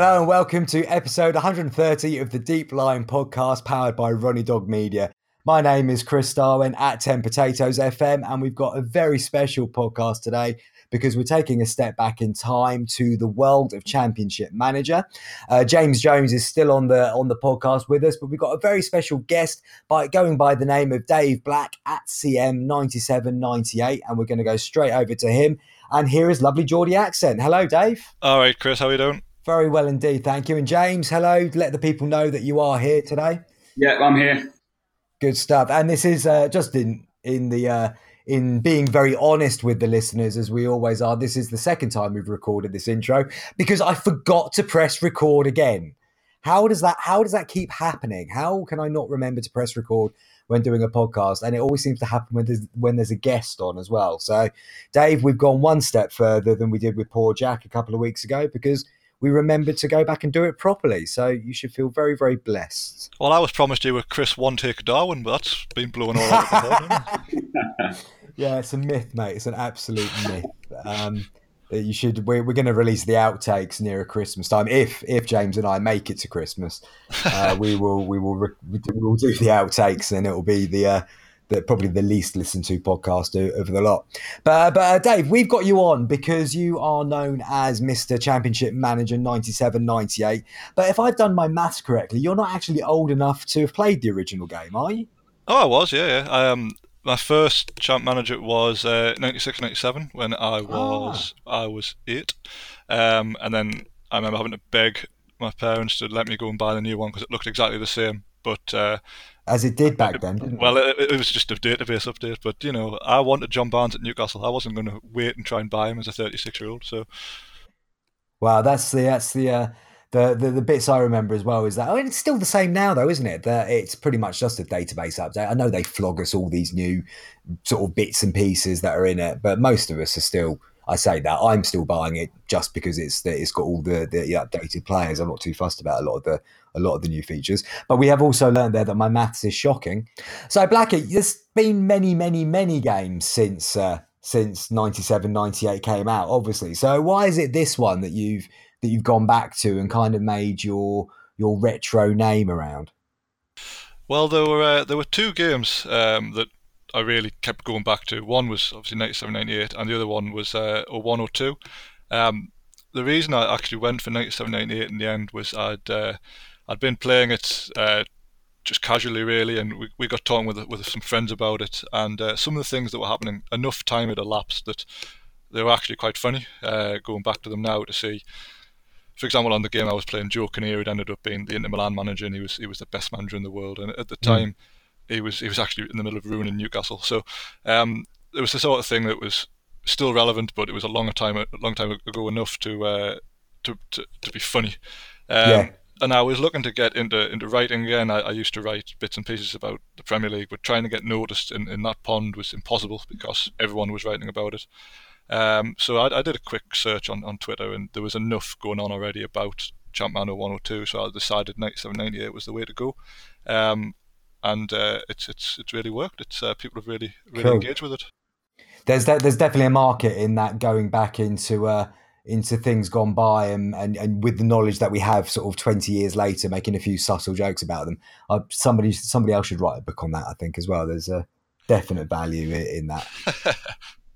Hello and welcome to episode 130 of the Deep Line Podcast, powered by Ronnie Dog Media. My name is Chris Darwin at 10 Potatoes FM, and we've got a very special podcast today because we're taking a step back in time to the world of Championship Manager. James Jones is still on the podcast with us, but we've got a very special guest going by the name of Dave Black at CM 9798, and we're going to go straight over to him and hear his lovely Geordie accent. Hello, Dave. All right, Chris, how are you doing? Very well indeed, thank you. And James, hello. Let the people know that you are here today. Yeah, I'm here. Good stuff. And this is just in being very honest with the listeners, as we always are. This is the second time we've recorded this intro because I forgot to press record again. How does that keep happening? How can I not remember to press record when doing a podcast? And it always seems to happen when there's a guest on as well. So, Dave, we've gone one step further than we did with poor Jack a couple of weeks ago because we remembered to go back and do it properly. So you should feel very, very blessed. Well, I was promised you were Chris One Take Darwin, but that's been blowing all over the world. Yeah, it's a myth, mate. It's an absolute myth. We're going to release the outtakes nearer Christmas time. If James and I make it to Christmas, we will do the outtakes, and it will be probably the least listened to podcast over the lot. But Dave, we've got you on because you are known as Mr. Championship Manager 97-98. But if I've done my maths correctly, you're not actually old enough to have played the original game, are you? Oh, I was, yeah. My first Champ Manager was 96-97 when I was 8. And then I remember having to beg my parents to let me go and buy the new one because it looked exactly the same. But as it did back then, didn't it? Well, it was just a database update. But, you know, I wanted John Barnes at Newcastle. I wasn't going to wait and try and buy him as a 36-year-old. So, wow, that's the bits I remember as well is that. I mean, it's still the same now, though, isn't it? That it's pretty much just a database update. I know they flog us all these new sort of bits and pieces that are in it, but most of us are still. I say that I'm still buying it just because it's got all the updated players. I'm not too fussed about a lot of the new features. But we have also learned there that my maths is shocking. So Blackie, there's been many games since 97-98 came out, obviously. So why is it this one that you've gone back to and kind of made your retro name around? Well, there were two games that I really kept going back to. One was obviously 97-98 and the other one was 01-02. The reason I actually went for 97-98 in the end was I'd been playing it just casually really, and we got talking with some friends about it, and some of the things that were happening, enough time had elapsed that they were actually quite funny going back to them now to see. For example, on the game I was playing, Joe Kinnear had ended up being the Inter Milan manager, and he was the best manager in the world, and at the time he was actually in the middle of ruining Newcastle. So it was the sort of thing that was still relevant, but it was a long time ago enough to be funny. And I was looking to get into writing again. I used to write bits and pieces about the Premier League, but trying to get noticed in that pond was impossible because everyone was writing about it. So I did a quick search on Twitter, and there was enough going on already about Championship 01-02, so I decided 97-98 was the way to go. And it's really worked. It's people have really cool. Engaged with it. There's definitely a market in that, going back into things gone by and with the knowledge that we have sort of 20 years later, making a few subtle jokes about them. Somebody else should write a book on that, I think, as well. There's a definite value in that.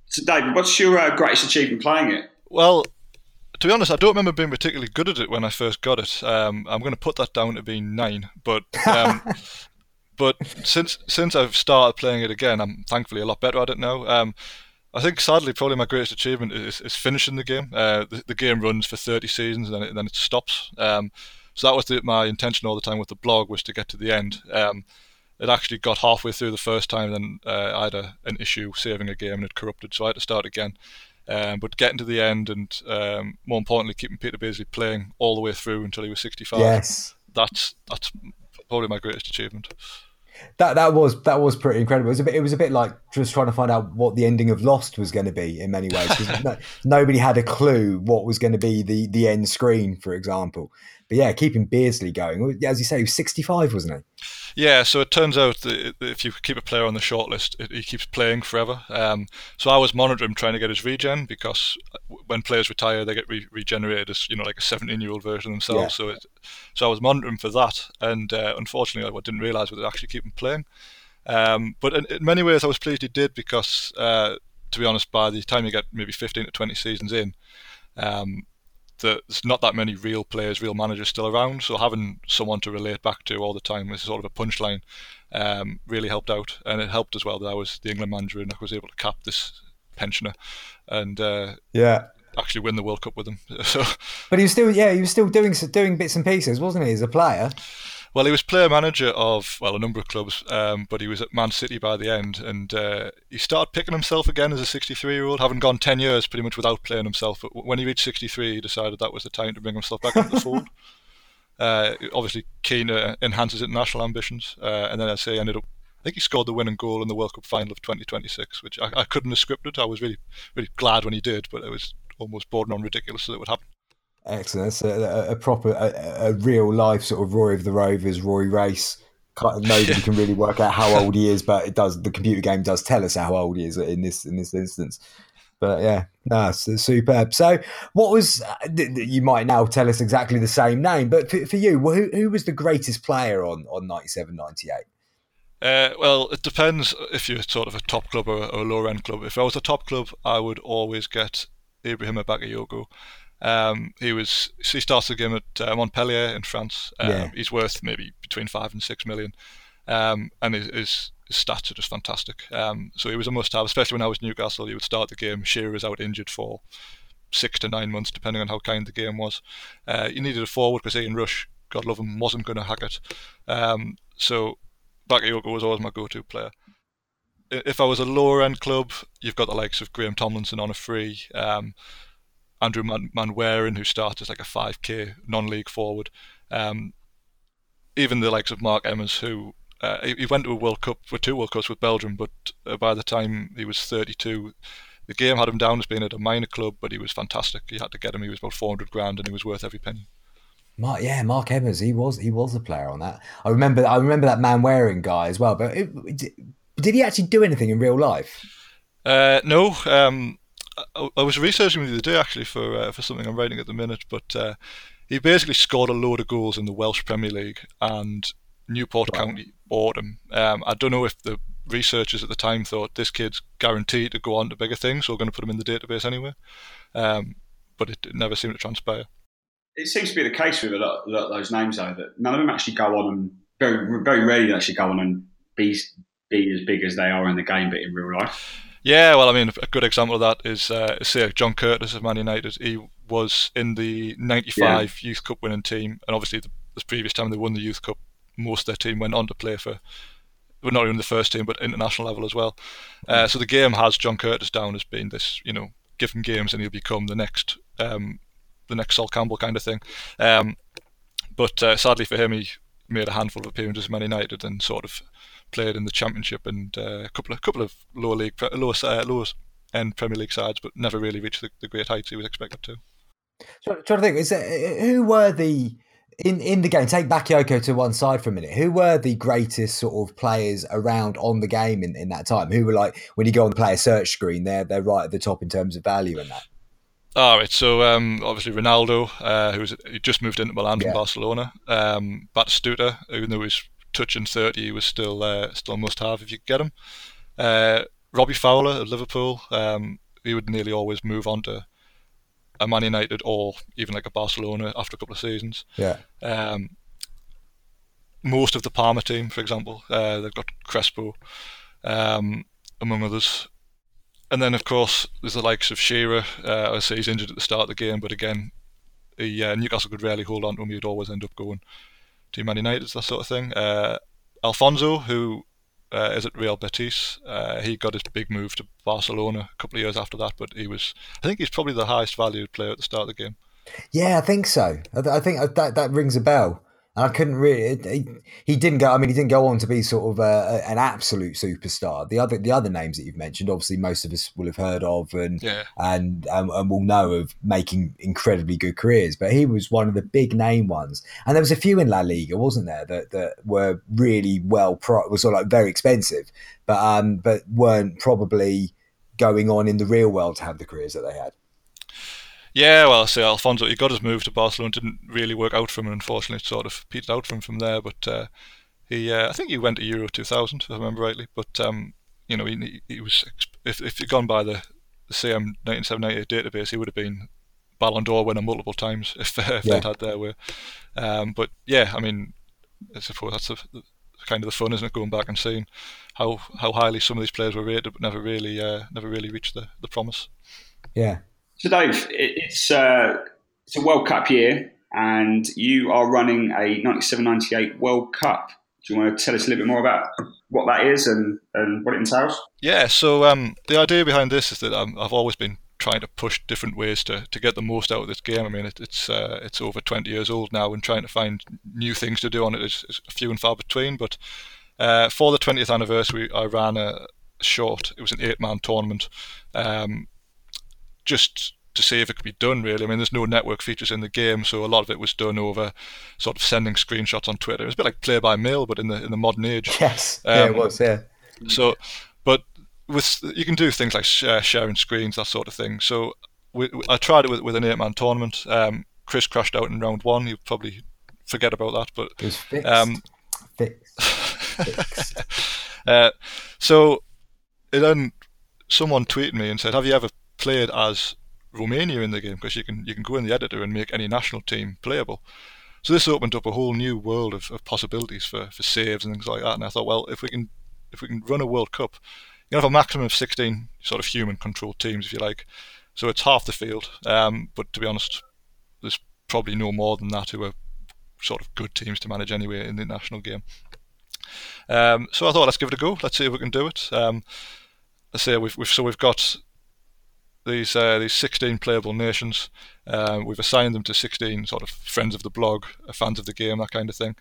So, David, what's your greatest achievement playing it? Well, to be honest, I don't remember being particularly good at it when I first got it. I'm going to put that down to being 9, but... But since I've started playing it again, I'm thankfully a lot better at it now. I think, sadly, probably my greatest achievement is finishing the game. The game runs for 30 seasons and then it stops. So that was my intention all the time with the blog, was to get to the end. It actually got halfway through the first time, and then I had an issue saving a game and it corrupted, so I had to start again. But getting to the end and, more importantly, keeping Peter Beardsley playing all the way through until he was 65, yes. That's probably my greatest achievement. That was pretty incredible. It was a bit like just trying to find out what the ending of Lost was going to be in many ways, because nobody had a clue what was going to be the end screen, for example. But yeah, keeping Beardsley going. As you say, he was 65, wasn't he? Yeah, so it turns out that if you keep a player on the shortlist, he keeps playing forever. So I was monitoring, trying to get his regen, because when players retire, they get regenerated as, you know, like a 17-year-old version of themselves. Yeah. So I was monitoring for that, and unfortunately, I didn't realise we would actually keep him playing. But in many ways, I was pleased he did, because, to be honest, by the time you get maybe 15 to 20 seasons in, there's not that many real players, real managers still around, so having someone to relate back to all the time was sort of a punchline, really helped out. And it helped as well that I was the England manager and I was able to cap this pensioner and actually win the World Cup with him. So, but he was still, yeah, he was still doing bits and pieces, wasn't he, as a player? Well, he was player manager of, well, a number of clubs, but he was at Man City by the end, and he started picking himself again as a 63-year-old, having gone 10 years pretty much without playing himself. But when he reached 63, he decided that was the time to bring himself back into the fold. Obviously keen to enhance his international ambitions, and then he ended up, I think he scored the winning goal in the World Cup final of 2026, which I couldn't have scripted. I was really, really glad when he did, but it was almost bordering on ridiculous that it would happen. Excellent. That's a proper, a real life sort of Roy of the Rovers, Roy Race. Nobody can really work out how old he is, but it does. The computer game does tell us how old he is in this instance. But yeah, it's superb. So, what was? You might now tell us exactly the same name, but for you, who was the greatest player on 97-98? Well, it depends if you're sort of a top club or a lower end club. If I was a top club, I would always get Ibrahima Bakayoko. He starts the game at Montpellier in France. He's worth maybe between 5 and 6 million, and his stats are just fantastic. So he was a must-have, especially when I was Newcastle. He would start the game. Shearer was out injured for 6 to 9 months, depending on how kind the game was. You needed a forward because Ian Rush, God love him, wasn't going to hack it. So Bakayoko was always my go-to player. If I was a lower-end club, you've got the likes of Graham Tomlinson on a free. Andrew Manwaring, who started as like a 5k non-league forward. Even the likes of Mark Emmers, who he went to a World Cup, with 2 World Cups with Belgium, but by the time he was 32, the game had him down as being at a minor club, but he was fantastic. You had to get him. He was about 400 grand and he was worth every penny. Mark Emmers, he was a player on that. I remember that Manwaring guy as well, but did he actually do anything in real life? No. I was researching him the other day actually for something I'm writing at the minute, but he basically scored a load of goals in the Welsh Premier League and Newport County bought him. I don't know if the researchers at the time thought this kid's guaranteed to go on to bigger things, so we're going to put him in the database anyway. But it never seemed to transpire. It seems to be the case with a lot of those names though, that none of them actually go on, and very, very rarely actually go on and be as big as they are in the game, but in real life. Yeah, well, I mean, a good example of that is, say, John Curtis of Man United. He was in the 95 Youth Cup winning team, and obviously the previous time they won the Youth Cup, most of their team went on to play for, well, not even the first team, but international level as well. So the game has John Curtis down as being this, you know, give him games and he'll become the next Sol Campbell kind of thing. But sadly for him, he made a handful of appearances at Man United and sort of played in the Championship and a couple of lower end Premier League sides, but never really reached the great heights he was expected to. So, trying to think, who were the in the game? Take Bakayoko to one side for a minute. Who were the greatest sort of players around on the game in that time? Who were, like, when you go on the player search screen, they're right at the top in terms of value and that. All right, so obviously Ronaldo, who just moved into Milan from Barcelona. Batistuta, even though he's touching 30, he was still must-have if you could get him. Robbie Fowler at Liverpool, he would nearly always move on to a Man United or even like a Barcelona after a couple of seasons. Yeah. Most of the Parma team, for example, they've got Crespo, among others. And then, of course, there's the likes of Shearer. I say he's injured at the start of the game, but again, Newcastle could rarely hold on to him. He'd always end up going to Man United, that sort of thing. Alfonso, who is at Real Betis, he got his big move to Barcelona a couple of years after that, but I think he's probably the highest valued player at the start of the game. Yeah, I think so. I think that rings a bell. And I couldn't really. He didn't go. I mean, he didn't go on to be sort of an absolute superstar. The other names that you've mentioned, obviously, most of us will have heard of and will know of, making incredibly good careers. But he was one of the big name ones, and there was a few in La Liga, wasn't there, that were really was sort of like very expensive, but weren't probably going on in the real world to have the careers that they had. Yeah, well, I say Alfonso, he got his move to Barcelona, didn't really work out for him, and unfortunately sort of petered out for him from there. But he I think he went to Euro 2000, if I remember rightly. But you know, he was, if you'd gone by the CM 9798 database, he would have been Ballon d'Or winner multiple times if they'd had their way. But yeah, I mean, I suppose that's the kind of the fun, isn't it? Going back and seeing how highly some of these players were rated, but never really reached the promise. Yeah. So Dave, it's a World Cup year, and you are running a 97-98 World Cup. Do you want to tell us a little bit more about what that is and what it entails? Yeah, so the idea behind this is that I've always been trying to push different ways to get the most out of this game. I mean, it's over 20 years old now, and trying to find new things to do on it is few and far between. But for the 20th anniversary, I ran a short. It was an 8-man tournament. Just to see if it could be done, really. I mean, there's no network features in the game, so a lot of it was done over sort of sending screenshots on Twitter. It was a bit like play by mail, but in the modern age. Yes, yeah, it was. Yeah. So, but you can do things like sharing screens, that sort of thing. So I tried it with an 8-man tournament. Chris crashed out in round 1. You'll probably forget about that, but it was fixed. Fixed. So then someone tweeted me and said, "Have you ever played as Romania in the game, because you can go in the editor and make any national team playable?" So this opened up a whole new world of possibilities for saves and things like that. And I thought, well, if we can run a World Cup, you have a maximum of 16 sort of human controlled teams, if you like. So it's half the field. But to be honest, there's probably no more than that who are sort of good teams to manage anyway in the national game. So I thought, let's give it a go. Let's see if we can do it. We've got these 16 playable nations. We've assigned them to 16 sort of friends of the blog, fans of the game, that kind of thing.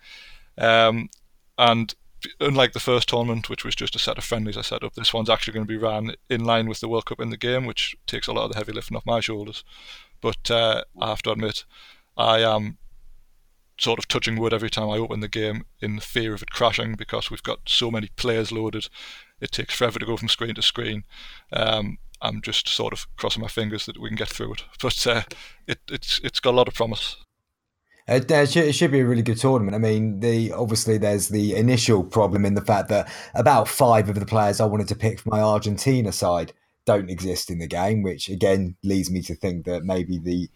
And unlike the first tournament, which was just a set of friendlies I set up, this one's actually going to be ran in line with the World Cup in the game, which takes a lot of the heavy lifting off my shoulders. But I have to admit, I am sort of touching wood every time I open the game in the fear of it crashing, because we've got so many players loaded. It takes forever to go from screen to screen. I'm just sort of crossing my fingers that we can get through it. But it's got a lot of promise. It should be a really good tournament. I mean, obviously there's the initial problem in the fact that about 5 of the players I wanted to pick for my Argentina side don't exist in the game, which again leads me to think that maybe the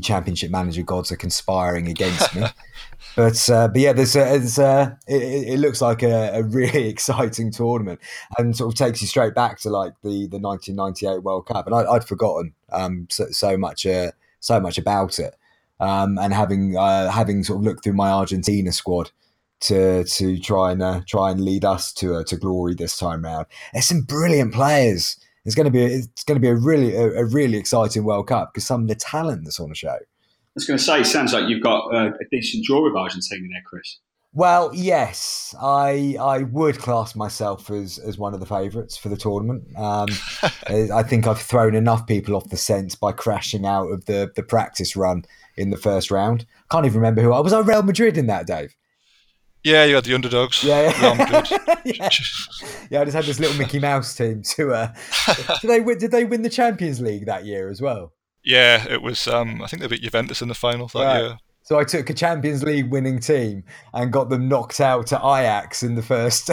Championship Manager gods are conspiring against me. But yeah, it looks like a really exciting tournament, and sort of takes you straight back to like the 1998 World Cup. And I'd forgotten so much about it, and having sort of looked through my Argentina squad to try and lead us to glory this time round. There's some brilliant players. It's going to be a really exciting World Cup, because some of the talent that's on the show. I was going to say, it sounds like you've got a decent draw with Argentina there, Chris. Well, yes, I would class myself as one of the favourites for the tournament. I think I've thrown enough people off the scent by crashing out of the practice run in the first round. Can't even remember who I was. I Real Madrid in that, Dave. Yeah, you had the underdogs. Yeah. Yeah, I just had this little Mickey Mouse team. Did they win the Champions League that year as well? Yeah, it was. I think they beat Juventus in the final that year. So I took a Champions League winning team and got them knocked out to Ajax in the first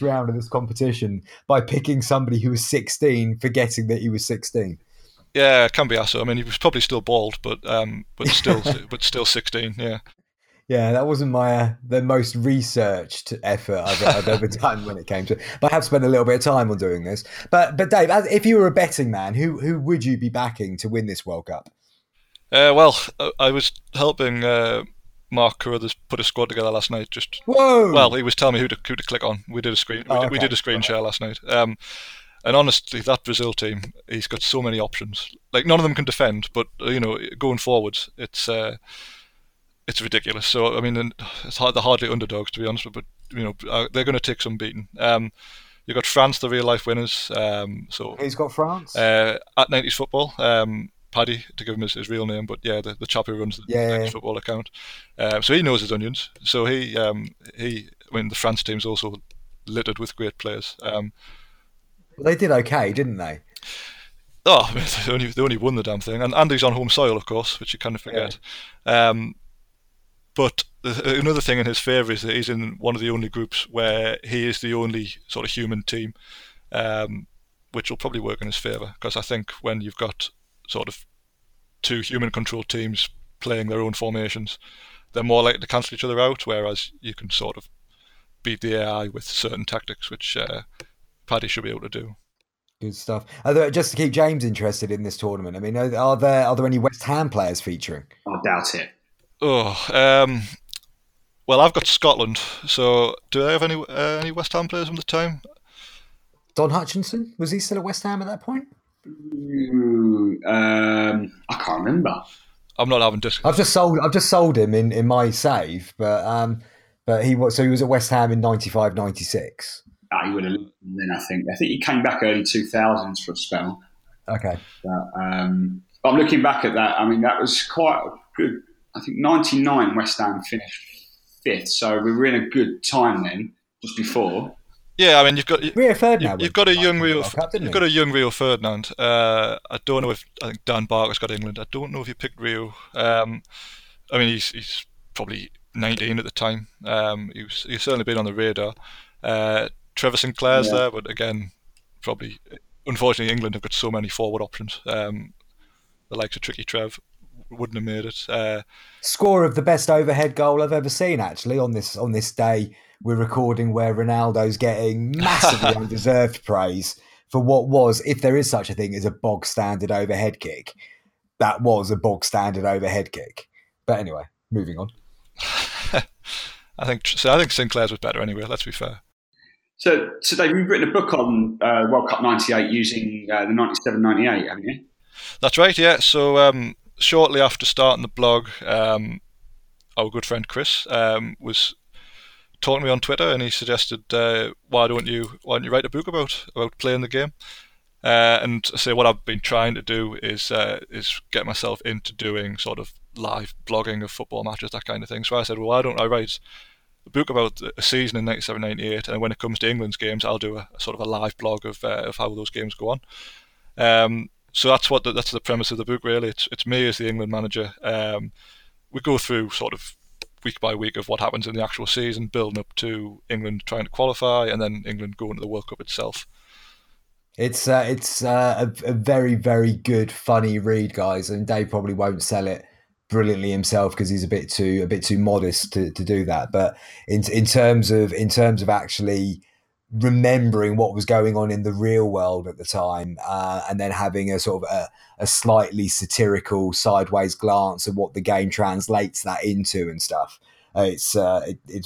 round of this competition by picking somebody who was 16, forgetting that he was 16. Yeah, Cambiasso. I mean, he was probably still bald, but still 16. Yeah. Yeah, that wasn't the most researched effort I've ever done when it came to it. But I have spent a little bit of time on doing this. But Dave, if you were a betting man, who would you be backing to win this World Cup? Well, I was helping Mark Carruthers put a squad together last night. Just whoa! Well, he was telling me who to click on. We did a screen share last night. And honestly, that Brazil team, he's got so many options. Like, none of them can defend, but you know, going forwards, it's. it's ridiculous. So I mean, it's hard, they're hardly underdogs, to be honest. But you know, they're going to take some beating. You got France, the real life winners. So he's got France at 90s Football. Paddy, to give him his real name, but yeah, the chap who runs the Next Football account. So he knows his onions. So he. I mean, the France team's also littered with great players. Well, they did okay, didn't they? Oh, they only won the damn thing, and Andy's on home soil, of course, which you kind of forget. Yeah. But another thing in his favour is that he's in one of the only groups where he is the only sort of human team, which will probably work in his favour, because I think when you've got sort of two human-controlled teams playing their own formations, they're more likely to cancel each other out, whereas you can sort of beat the AI with certain tactics, which Paddy should be able to do. Good stuff. Just to keep James interested in this tournament, I mean, are there any West Ham players featuring? I doubt it. Well, I've got Scotland. So, do they have any West Ham players from the time? Don Hutchinson, was he still at West Ham at that point? I can't remember. I'm not having discussion. I've just sold him in my save, but he was at West Ham in 95-96. He would have lived, and then I think he came back early 2000s for a spell. Okay. But I'm looking back at that. I mean, that was quite a good. I think 99 West Ham finished 5th, so we were in a good time then, just before. Yeah, I mean, you've got Rio Ferdinand. You've got a young Rio Ferdinand. I don't know if I think Dan Barker's got England. I don't know if you picked Rio. I mean, he's probably 19 at the time. He's certainly been on the radar. Trevor Sinclair's there, but again, probably unfortunately England have got so many forward options. The likes of Tricky Trev wouldn't have made it. Score of the best overhead goal I've ever seen, actually, on this day we're recording, where Ronaldo's getting massively undeserved praise for what was, if there is such a thing as a bog standard overhead kick, that was a bog standard overhead kick. But anyway, moving on. I think Sinclair's was better anyway, let's be fair. So, Dave, you've written a book on World Cup 98 using the 97-98, haven't you? That's right, yeah. So, shortly after starting the blog, our good friend Chris was talking to me on Twitter, and he suggested, why don't you write a book about playing the game? And I say what I've been trying to do is get myself into doing sort of live blogging of football matches, that kind of thing. So I said, well, why don't I write a book about a season in 97-98, and when it comes to England's games, I'll do a sort of a live blog of how those games go on. So that's the premise of the book, really. It's me as the England manager. We go through sort of week by week of what happens in the actual season, building up to England trying to qualify, and then England going to the World Cup itself. It's a very, very good, funny read, guys, and Dave probably won't sell it brilliantly himself because he's a bit too modest to do that, but in terms of actually remembering what was going on in the real world at the time, and then having a sort of a slightly satirical sideways glance at what the game translates that into and stuff, it's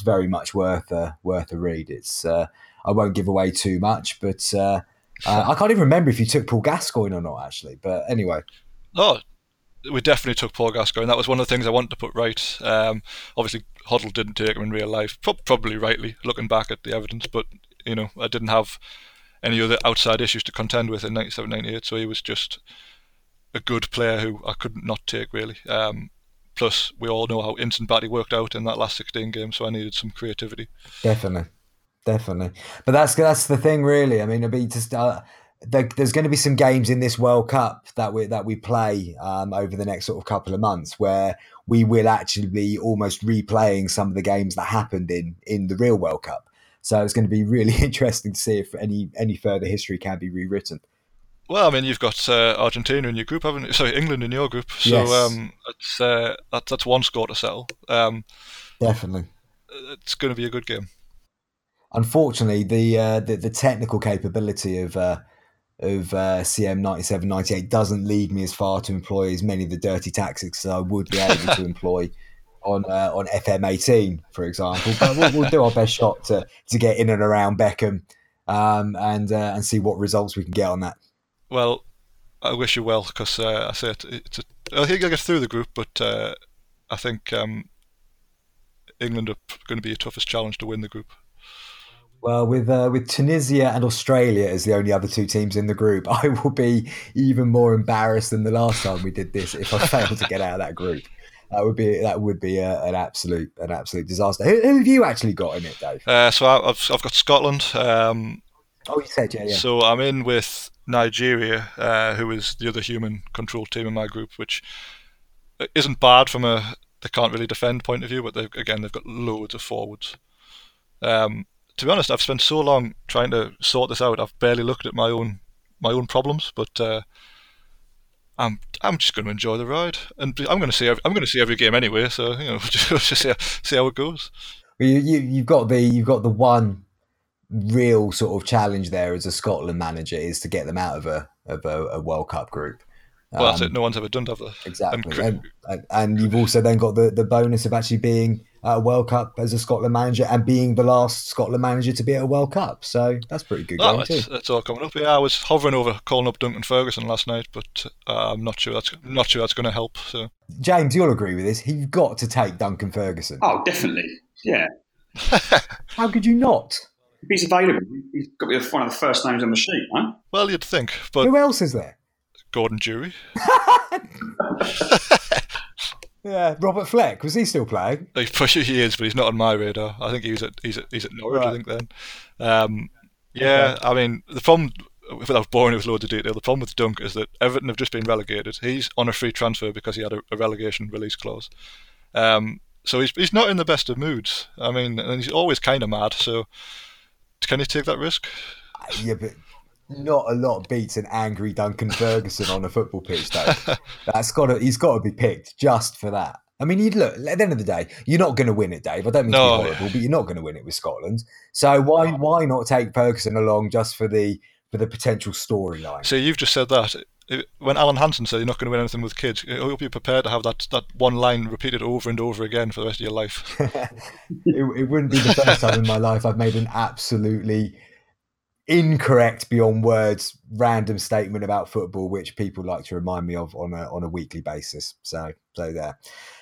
very much worth a read. I won't give away too much, but I can't even remember if you took Paul Gascoigne or not, actually, but anyway. We definitely took Paul Gascoigne. That was one of the things I wanted to put right. Obviously, Hoddle didn't take him in real life, probably rightly, looking back at the evidence. But, you know, I didn't have any other outside issues to contend with in 97-98, so he was just a good player who I couldn't not take, really. Plus, we all know how instant batty worked out in that last 16 game, so I needed some creativity. Definitely. But that's the thing, really. I mean, it'd be just... there's going to be some games in this World Cup that we play over the next sort of couple of months where we will actually be almost replaying some of the games that happened in the real World Cup. So it's going to be really interesting to see if any further history can be rewritten. Well, I mean, you've got Argentina in your group, haven't you? Sorry, England in your group. So yes. That's one score to settle. Definitely. It's going to be a good game. Unfortunately, the technical capability of CM 97-98 doesn't lead me as far to employ as many of the dirty tactics as I would be able to employ on FM18, for example. But we'll do our best shot to get in and around Beckham and see what results we can get on that. Well, I wish you well, because I think you'll get through the group, but I think England are going to be your toughest challenge to win the group? Well, with Tunisia and Australia as the only other two teams in the group, I will be even more embarrassed than the last time we did this if I fail to get out of that group. That would be an absolute disaster. Who have you actually got in it, Dave? So I've got Scotland. Oh, you said yeah. So I'm in with Nigeria, who is the other human control team in my group, which isn't bad from a they can't really defend point of view, but they've got loads of forwards. To be honest, I've spent so long trying to sort this out, I've barely looked at my own problems. But I'm just going to enjoy the ride, and I'm going to see every game anyway. So just see how it goes. Well, you've got the one real sort of challenge there as a Scotland manager is to get them out of a World Cup group. Well, that's it. No one's ever done that. Exactly, and you've also then got the bonus of actually being at a World Cup as a Scotland manager and being the last Scotland manager to be at a World Cup. So that's pretty good going too. That's all coming up. Yeah, I was hovering over calling up Duncan Ferguson last night, but I'm not sure that's going to help. So, James, you'll agree with this. You've got to take Duncan Ferguson. Oh, definitely. Yeah. How could you not? If he's available, he's got to be one of the first names on the sheet, huh? Well, you'd think. But who else is there? Gordon Dewey. Yeah, Robert Fleck, was he still playing? He is, but he's not on my radar. I think he's at Norwich, right. I think then. I mean, the problem, without boring it with loads of detail, the problem with Dunk is that Everton have just been relegated. He's on a free transfer because he had a relegation release clause. So he's not in the best of moods. I mean, and he's always kind of mad. So can he take that risk? Yeah, but not a lot beats an angry Duncan Ferguson on a football pitch, though. He's got to be picked just for that. I mean, at the end of the day, you're not going to win it, Dave. I don't mean to be horrible, but you're not going to win it with Scotland. So why not take Ferguson along just for the potential storyline? So you've just said that. When Alan Hansen said you're not going to win anything with kids, I hope you're prepared to have that one line repeated over and over again for the rest of your life. It wouldn't be the first time in my life I've made an absolutely incorrect beyond words random statement about football, which people like to remind me of on a weekly basis, so there.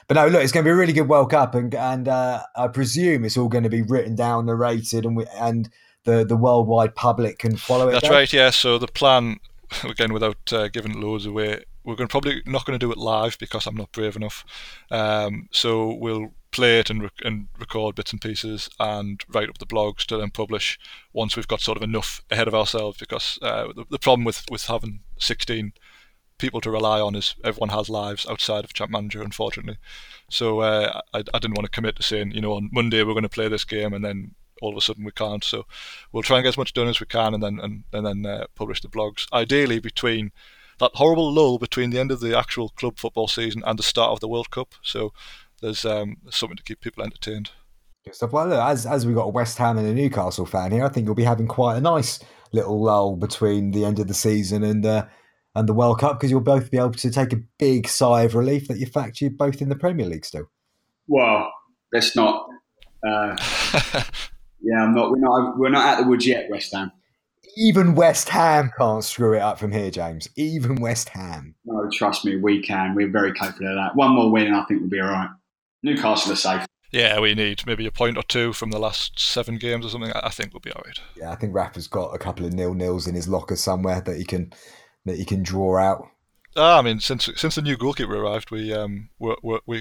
But no, look, it's going to be a really good World Cup, and I presume it's all going to be written down, narrated, and the worldwide public can follow it. That's right, yeah. So the plan, again, without giving loads away, we're going to probably not going to do it live because I'm not brave enough, so we'll play it and record bits and pieces and write up the blogs to then publish once we've got sort of enough ahead of ourselves, because the problem with having 16 people to rely on is everyone has lives outside of Champ Manager, unfortunately. So I didn't want to commit to saying, on Monday we're going to play this game and then all of a sudden we can't. So we'll try and get as much done as we can and then publish the blogs. Ideally between that horrible lull between the end of the actual club football season and the start of the World Cup. So there's something to keep people entertained. Good stuff. Well, look, as we've got a West Ham and a Newcastle fan here, I think you'll be having quite a nice little lull between the end of the season and the World Cup, because you'll both be able to take a big sigh of relief that, in fact, you're both in the Premier League still. Well, that's not. I'm not. We're not out the woods yet, West Ham. Even West Ham can't screw it up from here, James. Even West Ham. No, trust me, we can. We're very capable of that. One more win, and I think we'll be all right. Newcastle are safe. Yeah, we need maybe a point or two from the last 7 games or something. I think we'll be all right. Yeah, I think Rafa's got a couple of 0-0s in his locker somewhere that he can draw out. I mean, since the new goalkeeper arrived, we're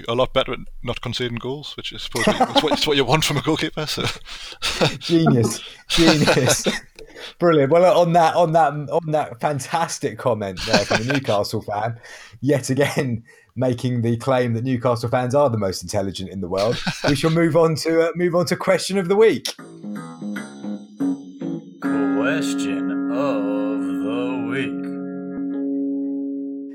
a lot better at not conceding goals, which is supposed to be it's what you want from a goalkeeper. So. Genius. Brilliant. Well, on that fantastic comment there from a Newcastle fan, yet again making the claim that Newcastle fans are the most intelligent in the world, we shall move on to question of the week. Question of the week.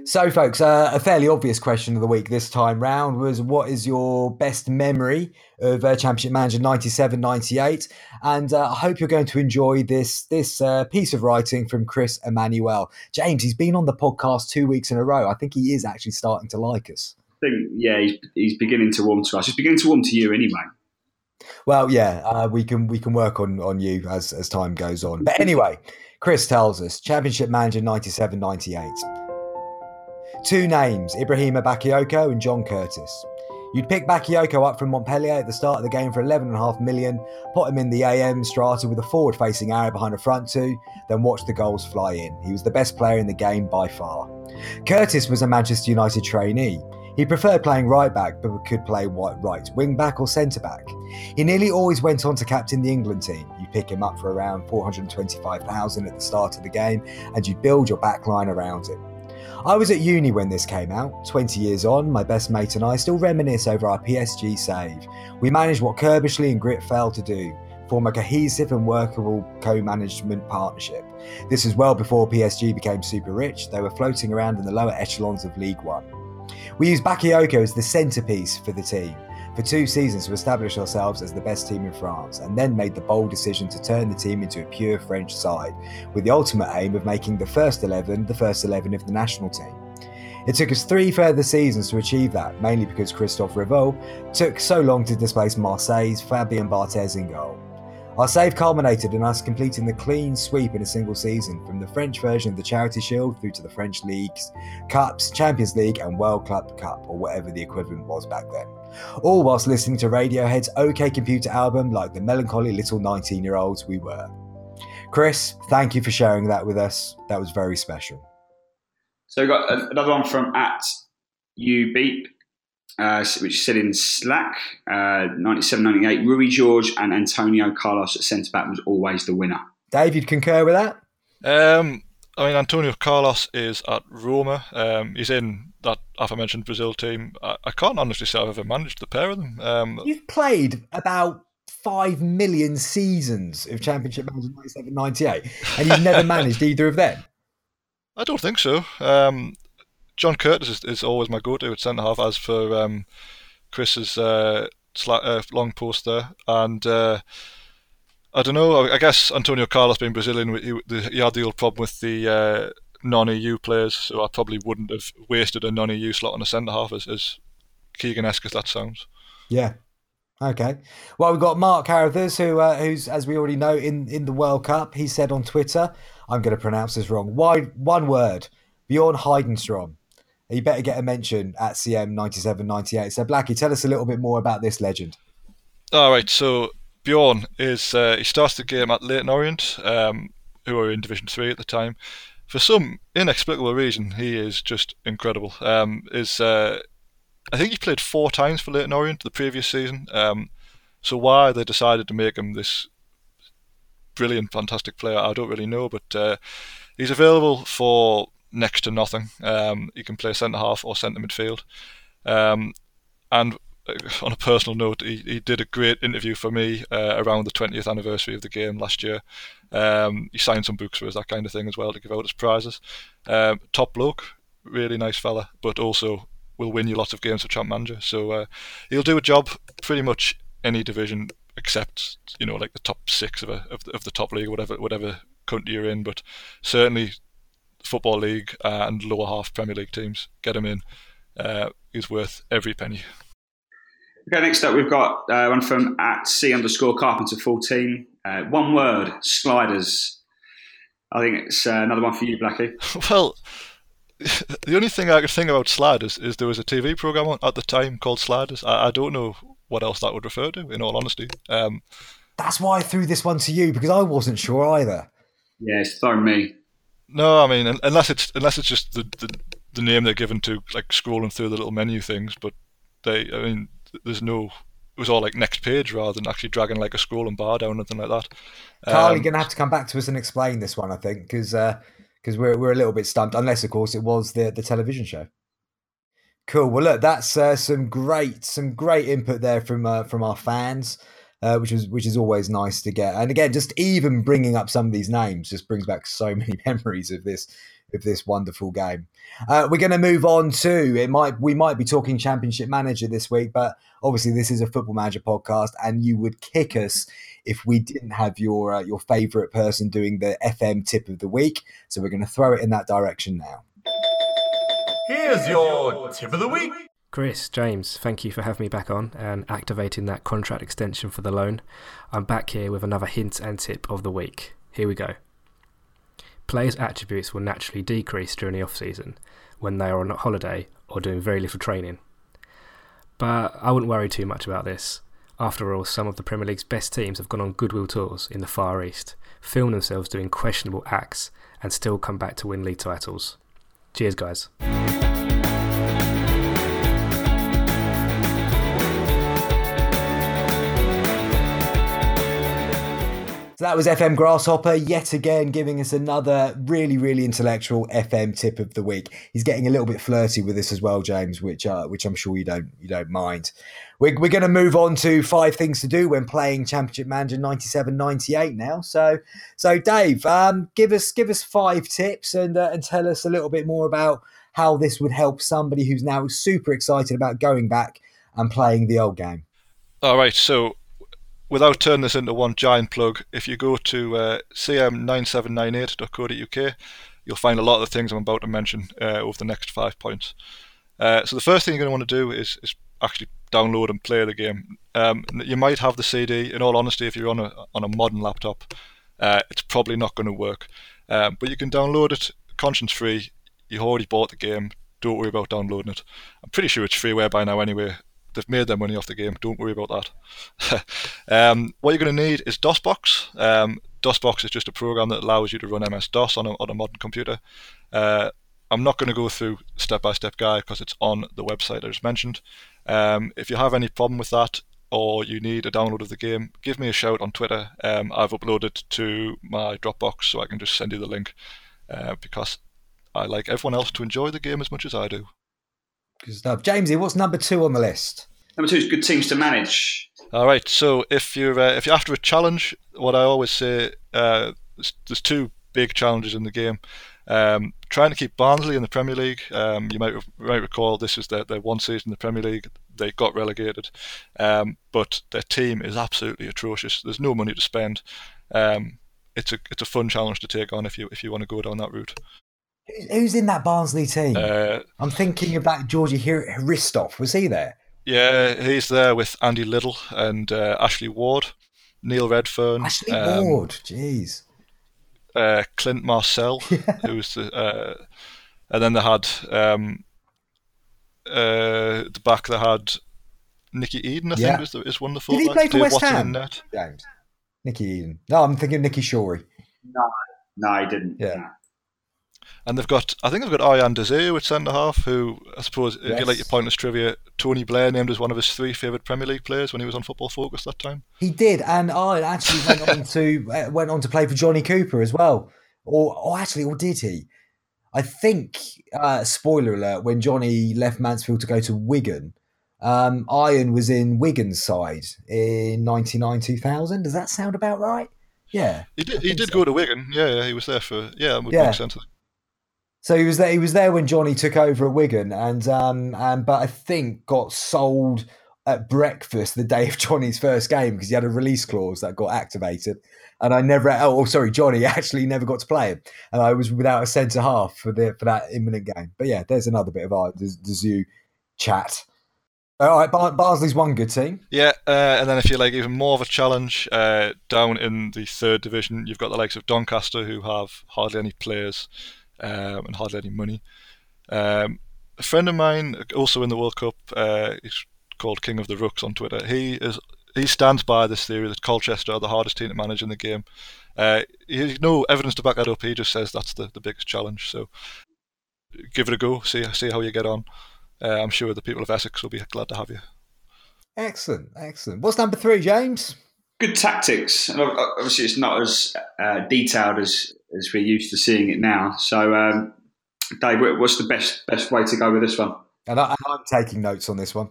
So, folks, a fairly obvious question of the week this time round was: what is your best memory of Championship Manager 97-98? And I hope you're going to enjoy this piece of writing from Chris Emmanuel. James, he's been on the podcast 2 weeks in a row. I think he is actually starting to like us. I think, yeah, he's beginning to warm to us. He's beginning to warm to you anyway. Well, yeah, we can work on you as time goes on. But anyway, Chris tells us, Championship Manager 97-98. Two names, Ibrahima Bakayoko and John Curtis. You'd pick Bakayoko up from Montpellier at the start of the game for 11.5 million, put him in the AM strata with a forward-facing area behind a front two, then watch the goals fly in. He was the best player in the game by far. Curtis was a Manchester United trainee. He preferred playing right-back, but could play right wing-back or centre-back. He nearly always went on to captain the England team. You pick him up for around 425,000 at the start of the game, and you build your backline around him. I was at uni when this came out. 20 years on, my best mate and I still reminisce over our PSG save. We managed what Kerbishley and Grit failed to do, form a cohesive and workable co-management partnership. This was well before PSG became super rich. They were floating around in the lower echelons of League One. We used Bakayoko as the centrepiece for the team for 2 seasons to establish ourselves as the best team in France, and then made the bold decision to turn the team into a pure French side, with the ultimate aim of making the first 11 of the national team. It took us 3 further seasons to achieve that, mainly because Christophe Revaux took so long to displace Marseille's Fabien Barthez in goal. Our save culminated in us completing the clean sweep in a single season, from the French version of the Charity Shield through to the French Leagues, Cups, Champions League and World Club Cup, or whatever the equivalent was back then. All whilst listening to Radiohead's OK Computer album like the melancholy little 19-year-olds we were. Chris, thank you for sharing that with us. That was very special. So we've got another one from @ubeep. Which is said in Slack, 9798, Rui George and Antonio Carlos at centre-back was always the winner. Dave, you'd concur with that? I mean, Antonio Carlos is at Roma. He's in that aforementioned Brazil team. I can't honestly say I've ever managed the pair of them. You've played about 5 million seasons of Championship Manager 9798, and you've never managed either of them? I don't think so. John Curtis is always my go-to at centre-half, as for Chris's long post there. And I don't know, I guess Antonio Carlos being Brazilian, he had the old problem with the non-EU players, so I probably wouldn't have wasted a non-EU slot on a centre-half, as Keegan-esque as that sounds. Yeah. Okay. Well, we've got Mark Carruthers, who's, as we already know, in the World Cup. He said on Twitter, I'm going to pronounce this wrong, one word, Bjorn Heidenstrom. You better get a mention at CM 9798. So, Blackie, tell us a little bit more about this legend. All right. So, Bjorn he starts the game at Leyton Orient, who were in Division 3 at the time. For some inexplicable reason, he is just incredible. I think he played 4 times for Leyton Orient the previous season. So, why they decided to make him this brilliant, fantastic player, I don't really know. But he's available for next to nothing. You can play centre-half or centre-midfield. And on a personal note, he did a great interview for me around the 20th anniversary of the game last year. He signed some books for us, that kind of thing as well, to give out as prizes. Top bloke, really nice fella, but also will win you lots of games for Champ Manager. So he'll do a job pretty much any division except, like the top 6 of the top league, whatever country you're in, but certainly Football League and lower half Premier League teams. Get him in. He's worth every penny. Okay, next up we've got one from @C_Carpenter14. One word, sliders. I think it's another one for you, Blackie. Well, the only thing I could think about sliders is there was a TV programme on at the time called Sliders. I don't know what else that would refer to, in all honesty. That's why I threw this one to you, because I wasn't sure either. Yeah, it's thrown me. No, I mean, unless it's just the name they're given to, like, scrolling through the little menu things, but it was all like next page rather than actually dragging like a scrolling bar down or anything like that. Carly, you're going to have to come back to us and explain this one, I think, because we're a little bit stumped, unless, of course, it was the television show. Cool. Well, look, that's some great input there from our fans. Which is always nice to get, and again, just even bringing up some of these names just brings back so many memories of this wonderful game. We're going to move on to we might be talking Championship Manager this week, but obviously this is a Football Manager podcast, and you would kick us if we didn't have your favourite person doing the FM tip of the week. So we're going to throw it in that direction now. Here's your tip of the week. Chris, James, thank you for having me back on and activating that contract extension for the loan. I'm back here with another hint and tip of the week. Here we go. Players' attributes will naturally decrease during the off-season when they are on holiday or doing very little training. But I wouldn't worry too much about this. After all, some of the Premier League's best teams have gone on goodwill tours in the Far East, filmed themselves doing questionable acts, and still come back to win league titles. Cheers, guys. That was FM Grasshopper yet again giving us another really, really intellectual FM tip of the week. He's getting a little bit flirty with this as well, James, which I'm sure you don't mind. We're going to move on to five things to do when playing Championship Manager 97-98 now. So Dave, give us five tips and tell us a little bit more about how this would help somebody who's now super excited about going back and playing the old game. All right, so. Without turning this into one giant plug, if you go to CM 9798.co.uk, you'll find a lot of the things I'm about to mention over the next 5 points. So the first thing you're going to want to do is actually download and play the game. You might have the CD. In all honesty, if you're on a modern laptop, it's probably not going to work. But you can download it conscience free. You've already bought the game. Don't worry about downloading it. I'm pretty sure it's freeware by now anyway. They've made their money off the game. Don't worry about that. What you're going to need is DOSBox. DOSBox is just a program that allows you to run MS-DOS on a modern computer. I'm not going to go through step-by-step guide because it's on the website I just mentioned. If you have any problem with that or you need a download of the game, give me a shout on Twitter. I've uploaded to my Dropbox so I can just send you the link because I like everyone else to enjoy the game as much as I do. Good stuff. Jamesy, what's number two on the list? Number two is good teams to manage. All right, so if you're after a challenge, what I always say, there's two big challenges in the game. Trying to keep Barnsley in the Premier League. You might recall this is their one season in the Premier League. They got relegated, but their team is absolutely atrocious. There's no money to spend. It's a fun challenge to take on if you want to go down that route. Who's in that Barnsley team? I'm thinking about Georgi Hristov. Was he there? Yeah, he's there with Andy Liddell and Ashley Ward, Neil Redfern. Ashley Ward, jeez. Clint Marcel, who's the... and then they had... the back they had Nicky Eden, I think, is one of the full backs. Did he play for West Ham? James. Nicky Eden. No, I'm thinking Nicky Shorey. No, he didn't. Yeah. No. And I think they've got Ayaan Désiré at centre-half, who I suppose, if you like your pointless trivia, Tony Blair named as one of his three favourite Premier League players when he was on Football Focus that time. He did, and I actually went on to play for Johnny Cooper as well. Or did he? I think, spoiler alert, when Johnny left Mansfield to go to Wigan, Ayaan was in Wigan's side in 1999-2000. Does that sound about right? Yeah. He did go to Wigan. Yeah, he was there for... Yeah, that would make sense. So he was there. He was there when Johnny took over at Wigan, but I think got sold at breakfast the day of Johnny's first game because he had a release clause that got activated, and Johnny actually never got to play him, and I was without a centre half for that imminent game. But yeah, there's another bit of our zoo chat. All right, Barnsley's one good team. Yeah, and then if you like even more of a challenge, down in the third division, you've got the likes of Doncaster who have hardly any players. And hardly any money. A friend of mine, also in the World Cup, he's called King of the Rooks on Twitter. He stands by this theory that Colchester are the hardest team to manage in the game. There's no evidence to back that up. He just says that's the biggest challenge. So give it a go. See how you get on. I'm sure the people of Essex will be glad to have you. Excellent. What's number three, James? Good tactics. And obviously, it's not as detailed as we're used to seeing it now. So, Dave, what's the best way to go with this one? And I'm taking notes on this one.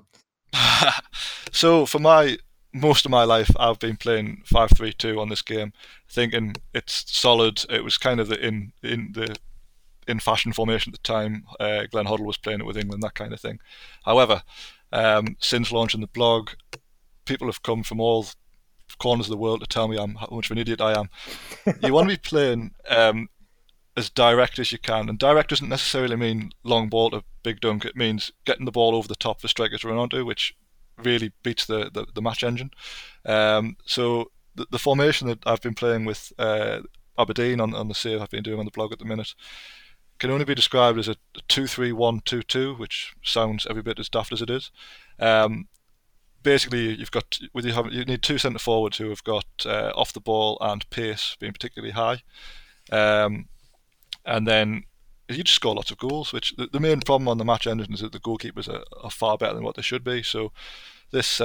So, for most of my life, I've been playing 5-3-2 on this game, thinking it's solid. It was kind of the in fashion formation at the time. Glenn Hoddle was playing it with England, that kind of thing. However, since launching the blog, people have come from all corners of the world to tell me how much of an idiot I am. You want to be playing as direct as you can, and direct doesn't necessarily mean long ball to big dunk. It means getting the ball over the top for strikers to run onto, which really beats the match engine. So the formation that I've been playing with Aberdeen on the save I've been doing on the blog at the minute can only be described as a 2-3-1-2-2, which sounds every bit as daft as it is. Basically, you've got you need two centre forwards who have got off the ball and pace being particularly high, and then you just score lots of goals. Which the main problem on the match ending is that the goalkeepers are far better than what they should be. So this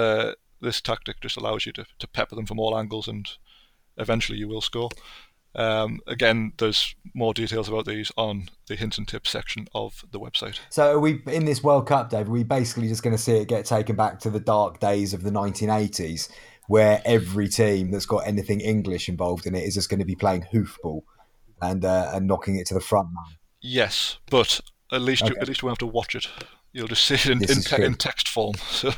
this tactic just allows you to pepper them from all angles, and eventually you will score. Again, there's more details about these on the hints and tips section of the website. So are we, in this World Cup, Dave, are we basically just going to see it get taken back to the dark days of the 1980s, where every team that's got anything English involved in it is just going to be playing hoofball and knocking it to the front line? Yes, but at least okay. At least we won't have to watch it. You'll just see it in text form. So.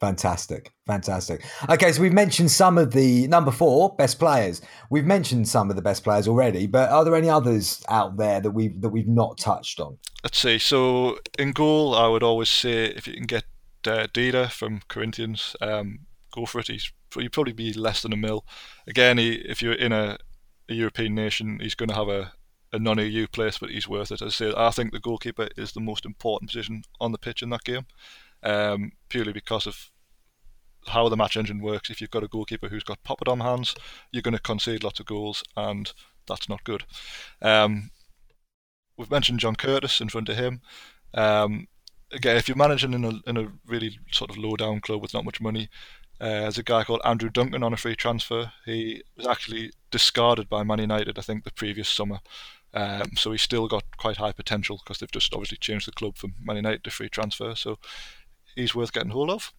Fantastic. Okay, so we've mentioned some of the, number four, best players. We've mentioned some of the best players already, but are there any others out there that we've not touched on? Let's see. So in goal, I would always say if you can get Dida from Corinthians, go for it. He'd probably be less than a mil. Again, if you're in a European nation, he's going to have a non-EU place, but he's worth it. As I say, I think the goalkeeper is the most important position on the pitch in that game. Purely because of how the match engine works. If you've got a goalkeeper who's got poppadom hands, you're going to concede lots of goals, and that's not good. We've mentioned John Curtis in front of him. Again, if you're managing in a really sort of low-down club with not much money, there's a guy called Andrew Duncan on a free transfer. He was actually discarded by Man United, I think, the previous summer. So he's still got quite high potential because they've just obviously changed the club from Man United to free transfer. So he's worth getting hold of.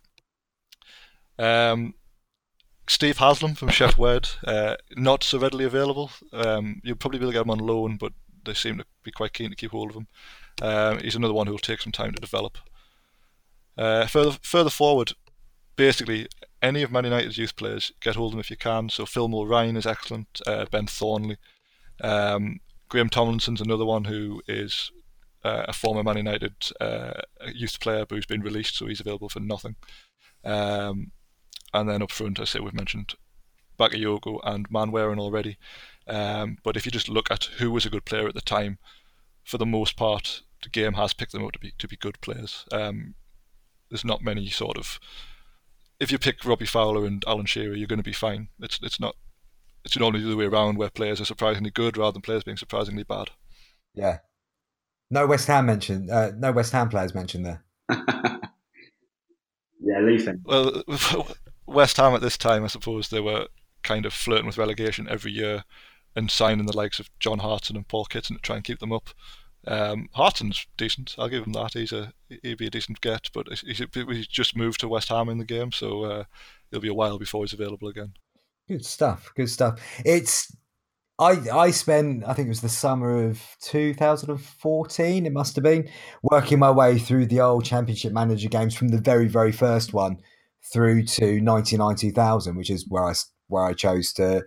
Steve Haslam from Chef Wed, not so readily available. You'll probably be able to get him on loan, but they seem to be quite keen to keep hold of him. He's another one who will take some time to develop. Further forward, basically any of Man United's youth players, get hold of them if you can. So Fillmore Ryan is excellent, Ben Thornley. Graham Tomlinson's another one who is a former Man United youth player, but who's been released, so he's available for nothing. And then up front, I say we've mentioned Bakayoko and Manwaring already. But if you just look at who was a good player at the time, for the most part, the game has picked them up to be good players. There's not many sort of. If you pick Robbie Fowler and Alan Shearer, you're going to be fine. It's not. It's normally the other way around, where players are surprisingly good rather than players being surprisingly bad. Yeah. No West Ham players mentioned there. Yeah, leave them. Well, West Ham at this time, I suppose, they were kind of flirting with relegation every year and signing the likes of John Hartson and Paul Kitson to try and keep them up. Hartson's decent. I'll give him that. He'd be a decent get, but he's just moved to West Ham in the game, so it'll be a while before he's available again. Good stuff. I spent, I think it was the summer of 2014, it must have been, working my way through the old Championship Manager games from the very, very first one through to 1999-2000, which is where I chose to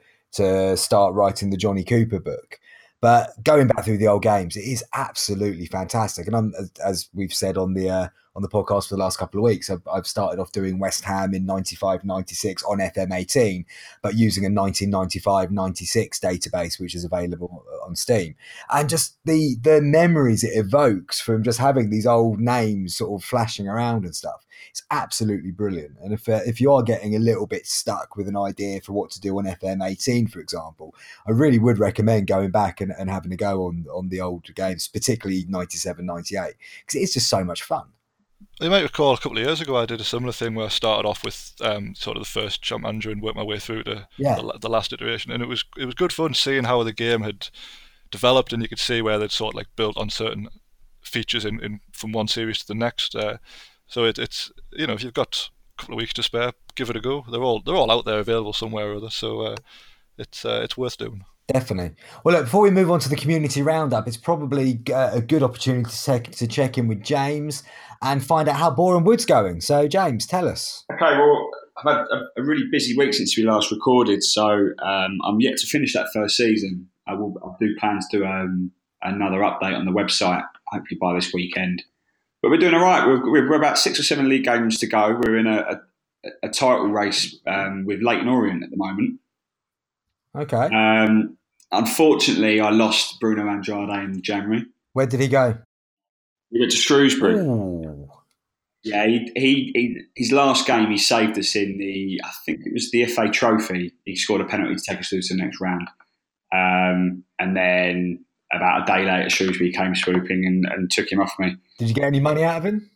start writing the Johnny Cooper book. But going back through the old games, it is absolutely fantastic. And I'm, as we've said on the podcast for the last couple of weeks, I've started off doing West Ham in 95-96 on FM18, but using a 1995-96 database, which is available on Steam. And just the memories it evokes from just having these old names sort of flashing around and stuff. It's absolutely brilliant. And if you are getting a little bit stuck with an idea for what to do on FM18, for example, I really would recommend going back and having a go on the old games, particularly 97-98, because it's just so much fun. You might recall a couple of years ago I did a similar thing where I started off with sort of the first Champ Manager and worked my way through to the last iteration, and it was good fun seeing how the game had developed, and you could see where they'd sort of like built on certain features in from one series to the next. So it's you know, if you've got a couple of weeks to spare, give it a go. They're all out there available somewhere or other, so it's worth doing. Definitely. Well, look, before we move on to the community roundup, it's probably a good opportunity to check in with James and find out how Boreham Wood's going. So, James, tell us. Okay, well, I've had a really busy week since we last recorded, so I'm yet to finish that first season. I'll do plans to another update on the website, hopefully by this weekend. But we're doing all right. We're about 6 or 7 league games to go. We're in a title race with Leighton Orient at the moment. Okay. Unfortunately, I lost Bruno Andrade in January. Where did he go? He went to Shrewsbury. Ooh. Yeah, his last game he saved us in the, I think it was the FA Trophy. He scored a penalty to take us through to the next round. And then about a day later, Shrewsbury came swooping and took him off me. Did you get any money out of him?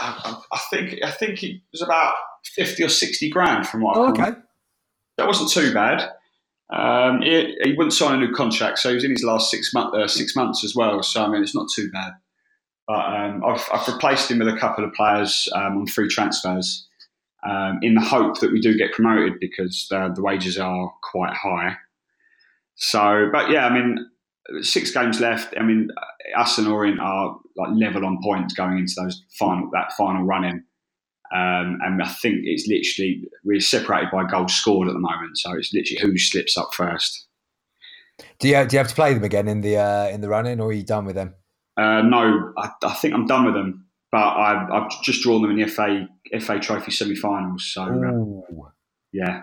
I think it was about 50 or 60 grand from what I remember. Okay. That wasn't too bad. He wouldn't sign a new contract, so he was in his last 6 months as well. So, I mean, it's not too bad. But I've replaced him with a couple of players on free transfers in the hope that we do get promoted because the wages are quite high. So, but yeah, I mean, 6 games left. I mean, us and Orient are like level on points going into that final run in. And I think it's literally, we're separated by goals scored at the moment. So it's literally who slips up first. Do you have to play them again in the run in, or are you done with them? No, I think I'm done with them, but I've just drawn them in the FA Trophy semi-finals. So, yeah,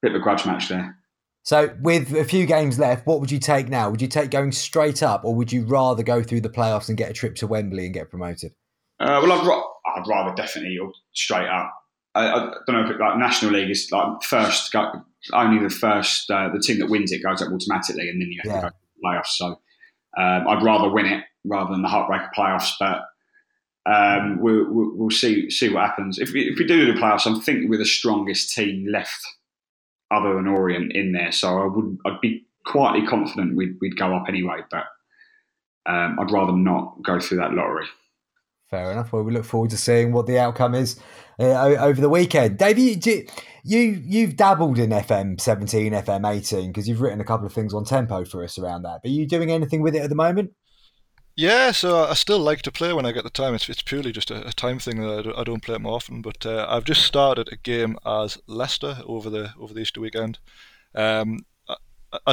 bit of a grudge match there. So with a few games left, what would you take now? Would you take going straight up, or would you rather go through the playoffs and get a trip to Wembley and get promoted? Well, I'd rather definitely go straight up. I don't know if National League is like first, only the first, the team that wins it goes up automatically, and then you have to go to the playoffs. So I'd rather win it rather than the heartbreaker playoffs, but we'll see what happens. If we do the playoffs, I'm thinking we're the strongest team left, other than Orient, in there. So I'd be quietly confident we'd go up anyway, but I'd rather not go through that lottery. Fair enough. Well, we look forward to seeing what the outcome is over the weekend. Dave, you've dabbled in FM 17, FM 18, because you've written a couple of things on Tempo for us around that. But are you doing anything with it at the moment? Yeah, so I still like to play when I get the time. It's purely just a time thing that I don't play more often. But I've just started a game as Leicester over the Easter weekend. I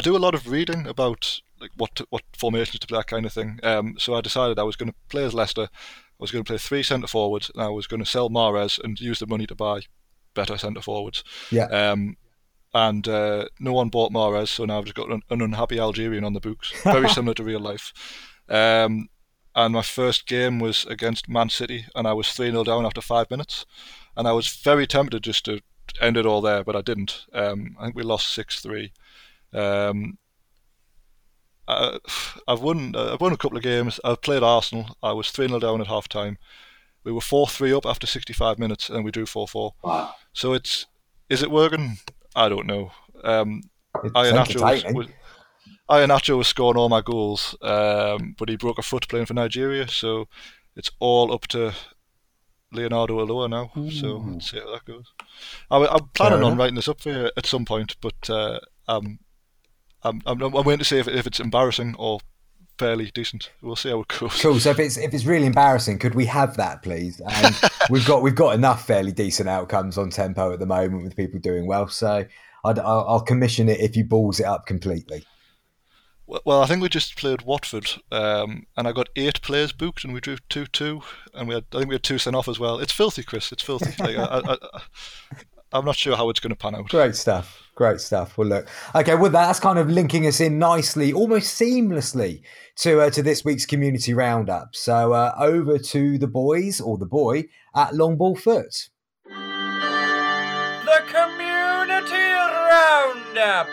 do a lot of reading about like what formations to play, that kind of thing. So I decided I was going to play as Leicester. I was going to play 3 centre forwards, and I was going to sell Mahrez and use the money to buy better centre forwards. Yeah. And no one bought Mahrez, so now I've just got an unhappy Algerian on the books, very similar to real life. And my first game was against Man City, and I was 3-0 down after 5 minutes, and I was very tempted just to end it all there, but I didn't. I think we lost 6-3. I've won a couple of games. I've played Arsenal. I was 3-0 down at half time. We were 4-3 up after 65 minutes, and we drew 4-4. Wow. So is it working? I don't know. Iheanacho was scoring all my goals, but he broke a foot playing for Nigeria, so it's all up to Leonardo Aloa now. Ooh. So let's see how that goes. I'm planning on writing this up for you at some point, but I'm waiting to see if it's embarrassing or fairly decent. We'll see how it goes. Cool. So if it's really embarrassing, could we have that, please? And we've got enough fairly decent outcomes on Tempo at the moment with people doing well. So I'll commission it if you balls it up completely. Well, I think we just played Watford, and I got 8 players booked, and we drew 2-2, and I think we had 2 sent off as well. It's filthy, Chris. It's filthy. Like, I'm not sure how it's going to pan out. Great stuff. Well, look, okay. Well, that's kind of linking us in nicely, almost seamlessly, to this week's community roundup. So over to the boys, or the boy at Long Ball Foot. The community roundup.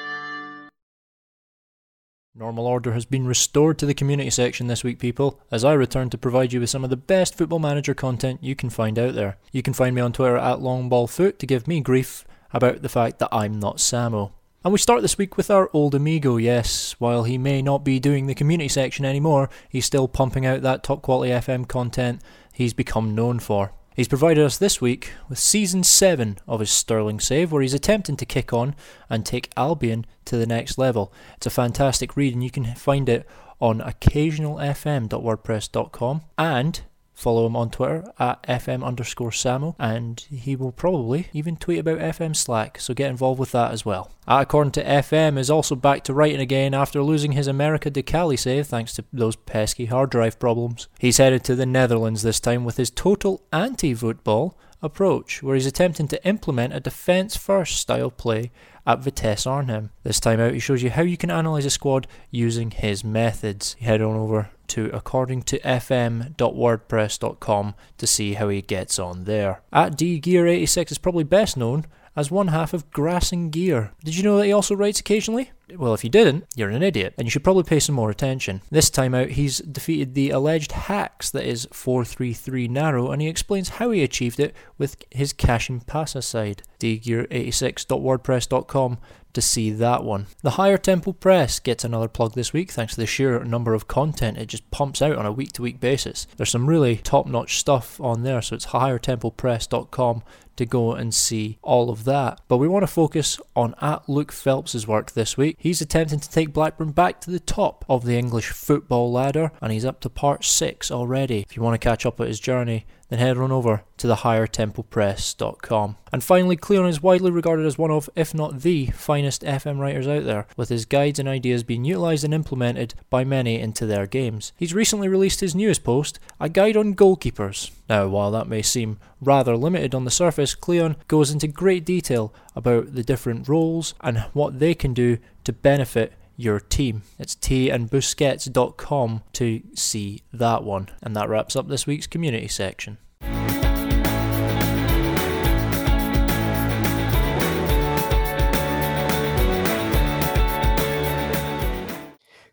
Normal order has been restored to the community section this week, people, as I return to provide you with some of the best Football Manager content you can find out there. You can find me on Twitter at LongBallFoot to give me grief about the fact that I'm not Samo. And we start this week with our old amigo. Yes, while he may not be doing the community section anymore, he's still pumping out that top quality FM content he's become known for. He's provided us this week with Season 7 of his Sterling save, where he's attempting to kick on and take Albion to the next level. It's a fantastic read, and you can find it on occasionalfm.wordpress.com, and follow him on Twitter at FM_Samo, and he will probably even tweet about FM Slack, so get involved with that as well. According to FM is also back to writing again after losing his America de Cali save thanks to those pesky hard drive problems. He's headed to the Netherlands this time with his total anti-football, approach, where he's attempting to implement a defence-first style play at Vitesse Arnhem. This time out, he shows you how you can analyse a squad using his methods. Head on over to accordingtofm.wordpress.com to see how he gets on there. At DGear86 is probably best known as one half of Grass and Gear. Did you know that he also writes occasionally? Well, if you didn't, you're an idiot, and you should probably pay some more attention. This time out, he's defeated the alleged hacks that is 433 Narrow, and he explains how he achieved it with his cash and pass aside. dgear86.wordpress.com to see that one. The Higher Tempo Press gets another plug this week thanks to the sheer number of content it just pumps out on a week-to-week basis. There's some really top-notch stuff on there, so it's highertempopress.com to go and see all of that. But we want to focus on Luke Phelps' work this week. He's attempting to take Blackburn back to the top of the English football ladder, and he's up to part 6 already. If you want to catch up at his journey, then head on over to thehighertempopress.com. And finally, Cleon is widely regarded as one of, if not the, finest FM writers out there, with his guides and ideas being utilised and implemented by many into their games. He's recently released his newest post, a guide on goalkeepers. Now, while that may seem rather limited on the surface, Cleon goes into great detail about the different roles and what they can do to benefit your team. It's tandbusquets.com to see that one. And that wraps up this week's community section.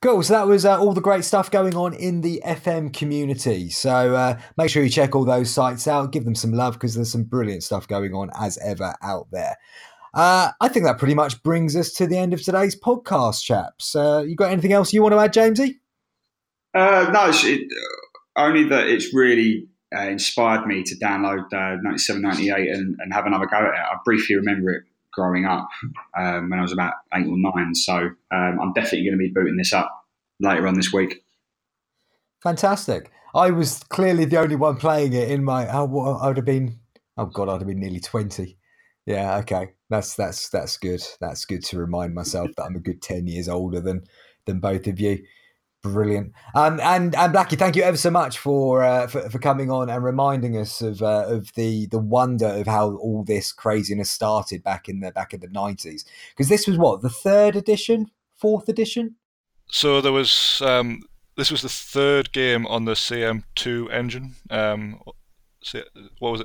Cool, so that was all the great stuff going on in the FM community. So make sure you check all those sites out, give them some love, because there's some brilliant stuff going on as ever out there. I think that pretty much brings us to the end of today's podcast, chaps. You got anything else you want to add, Jamesy? No, only that it's really inspired me to download 9798 and have another go at it. I briefly remember it growing up when I was about 8 or 9. So I'm definitely going to be booting this up later on this week. Fantastic. I was clearly the only one playing it in my... I'd have been nearly 20. Yeah, okay. That's good. That's good to remind myself that I'm a good 10 years older than both of you. Brilliant. And Blackie, thank you ever so much for coming on and reminding us of the wonder of how all this craziness started back in the 90s. Because this was what, the 4th edition? So there was this was the 3rd game on the CM2 engine. What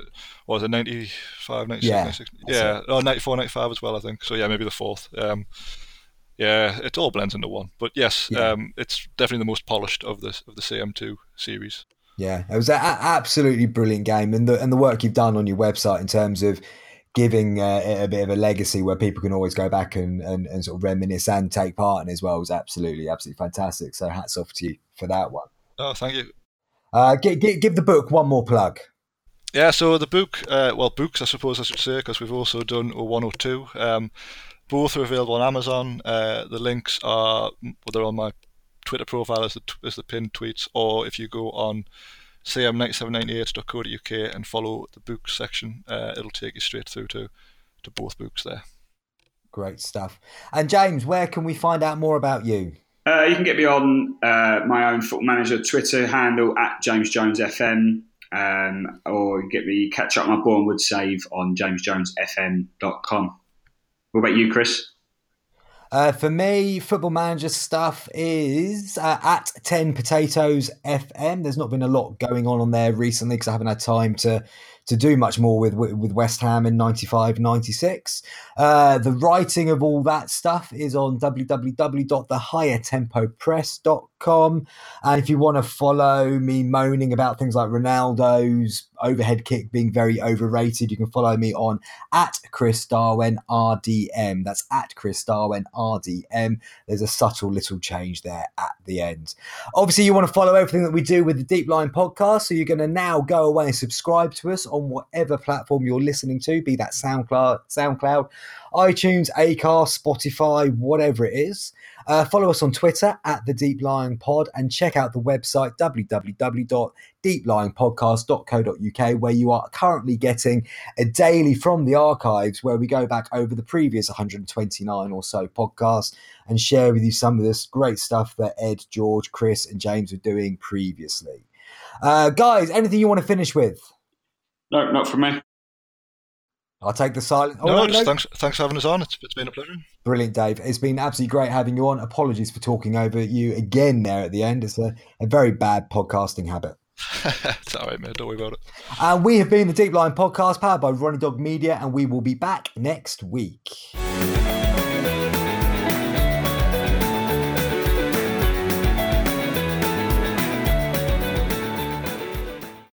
was it 95, 96, yeah, 96? Yeah. Oh, 94, 95 as well, I think. So yeah, maybe the 4th. Yeah, it all blends into one. But yes, yeah. It's definitely the most polished of the CM2 series. Yeah, it was an absolutely brilliant game, and the work you've done on your website in terms of giving it a bit of a legacy where people can always go back and sort of reminisce and take part in as well was absolutely fantastic. So hats off to you for that one. Oh, thank you. Give the book one more plug. Yeah, so the book, books I suppose I should say, because we've also done 0102. Both are available on Amazon. The links are, they're on my Twitter profile as the pinned tweets, or if you go on cm9798.co.uk and follow the books section, it'll take you straight through to both books there. Great stuff. And James, where can we find out more about you? You can get me on my own Football Manager Twitter handle at JamesJonesFM. Or get me, catch up my Born Wood save on jamesjonesfm.com. What about you, Chris? For me, Football Manager stuff is at 10 Potatoes FM. There's not been a lot going on there recently because I haven't had time to do much more with West Ham in 95, 96. The writing of all that stuff is on www.thehighertempopress.com. And if you want to follow me moaning about things like Ronaldo's overhead kick being very overrated, you can follow me on at Chris Darwin RDM. That's at Chris Darwin RDM. There's a subtle little change there at the end. Obviously, you want to follow everything that we do with the Deep Line podcast, so you're going to now go away and subscribe to us on whatever platform you're listening to, be that SoundCloud, iTunes, Acast, Spotify, whatever it is. Follow us on Twitter at The Deep Line Pod and check out the website www.deeplinepodcast.co.uk, where you are currently getting a daily from the archives where we go back over the previous 129 or so podcasts and share with you some of this great stuff that Ed, George, Chris and James were doing previously. Guys, anything you want to finish with? No, not from me. I'll take the silence. No, right, thanks for having us on. It's been a pleasure. Brilliant, Dave. It's been absolutely great having you on. Apologies for talking over you again there at the end. It's a very bad podcasting habit. It's all right, man. Don't worry about it. We have been the Deep Line Podcast, powered by Ronnie Dog Media, and we will be back next week.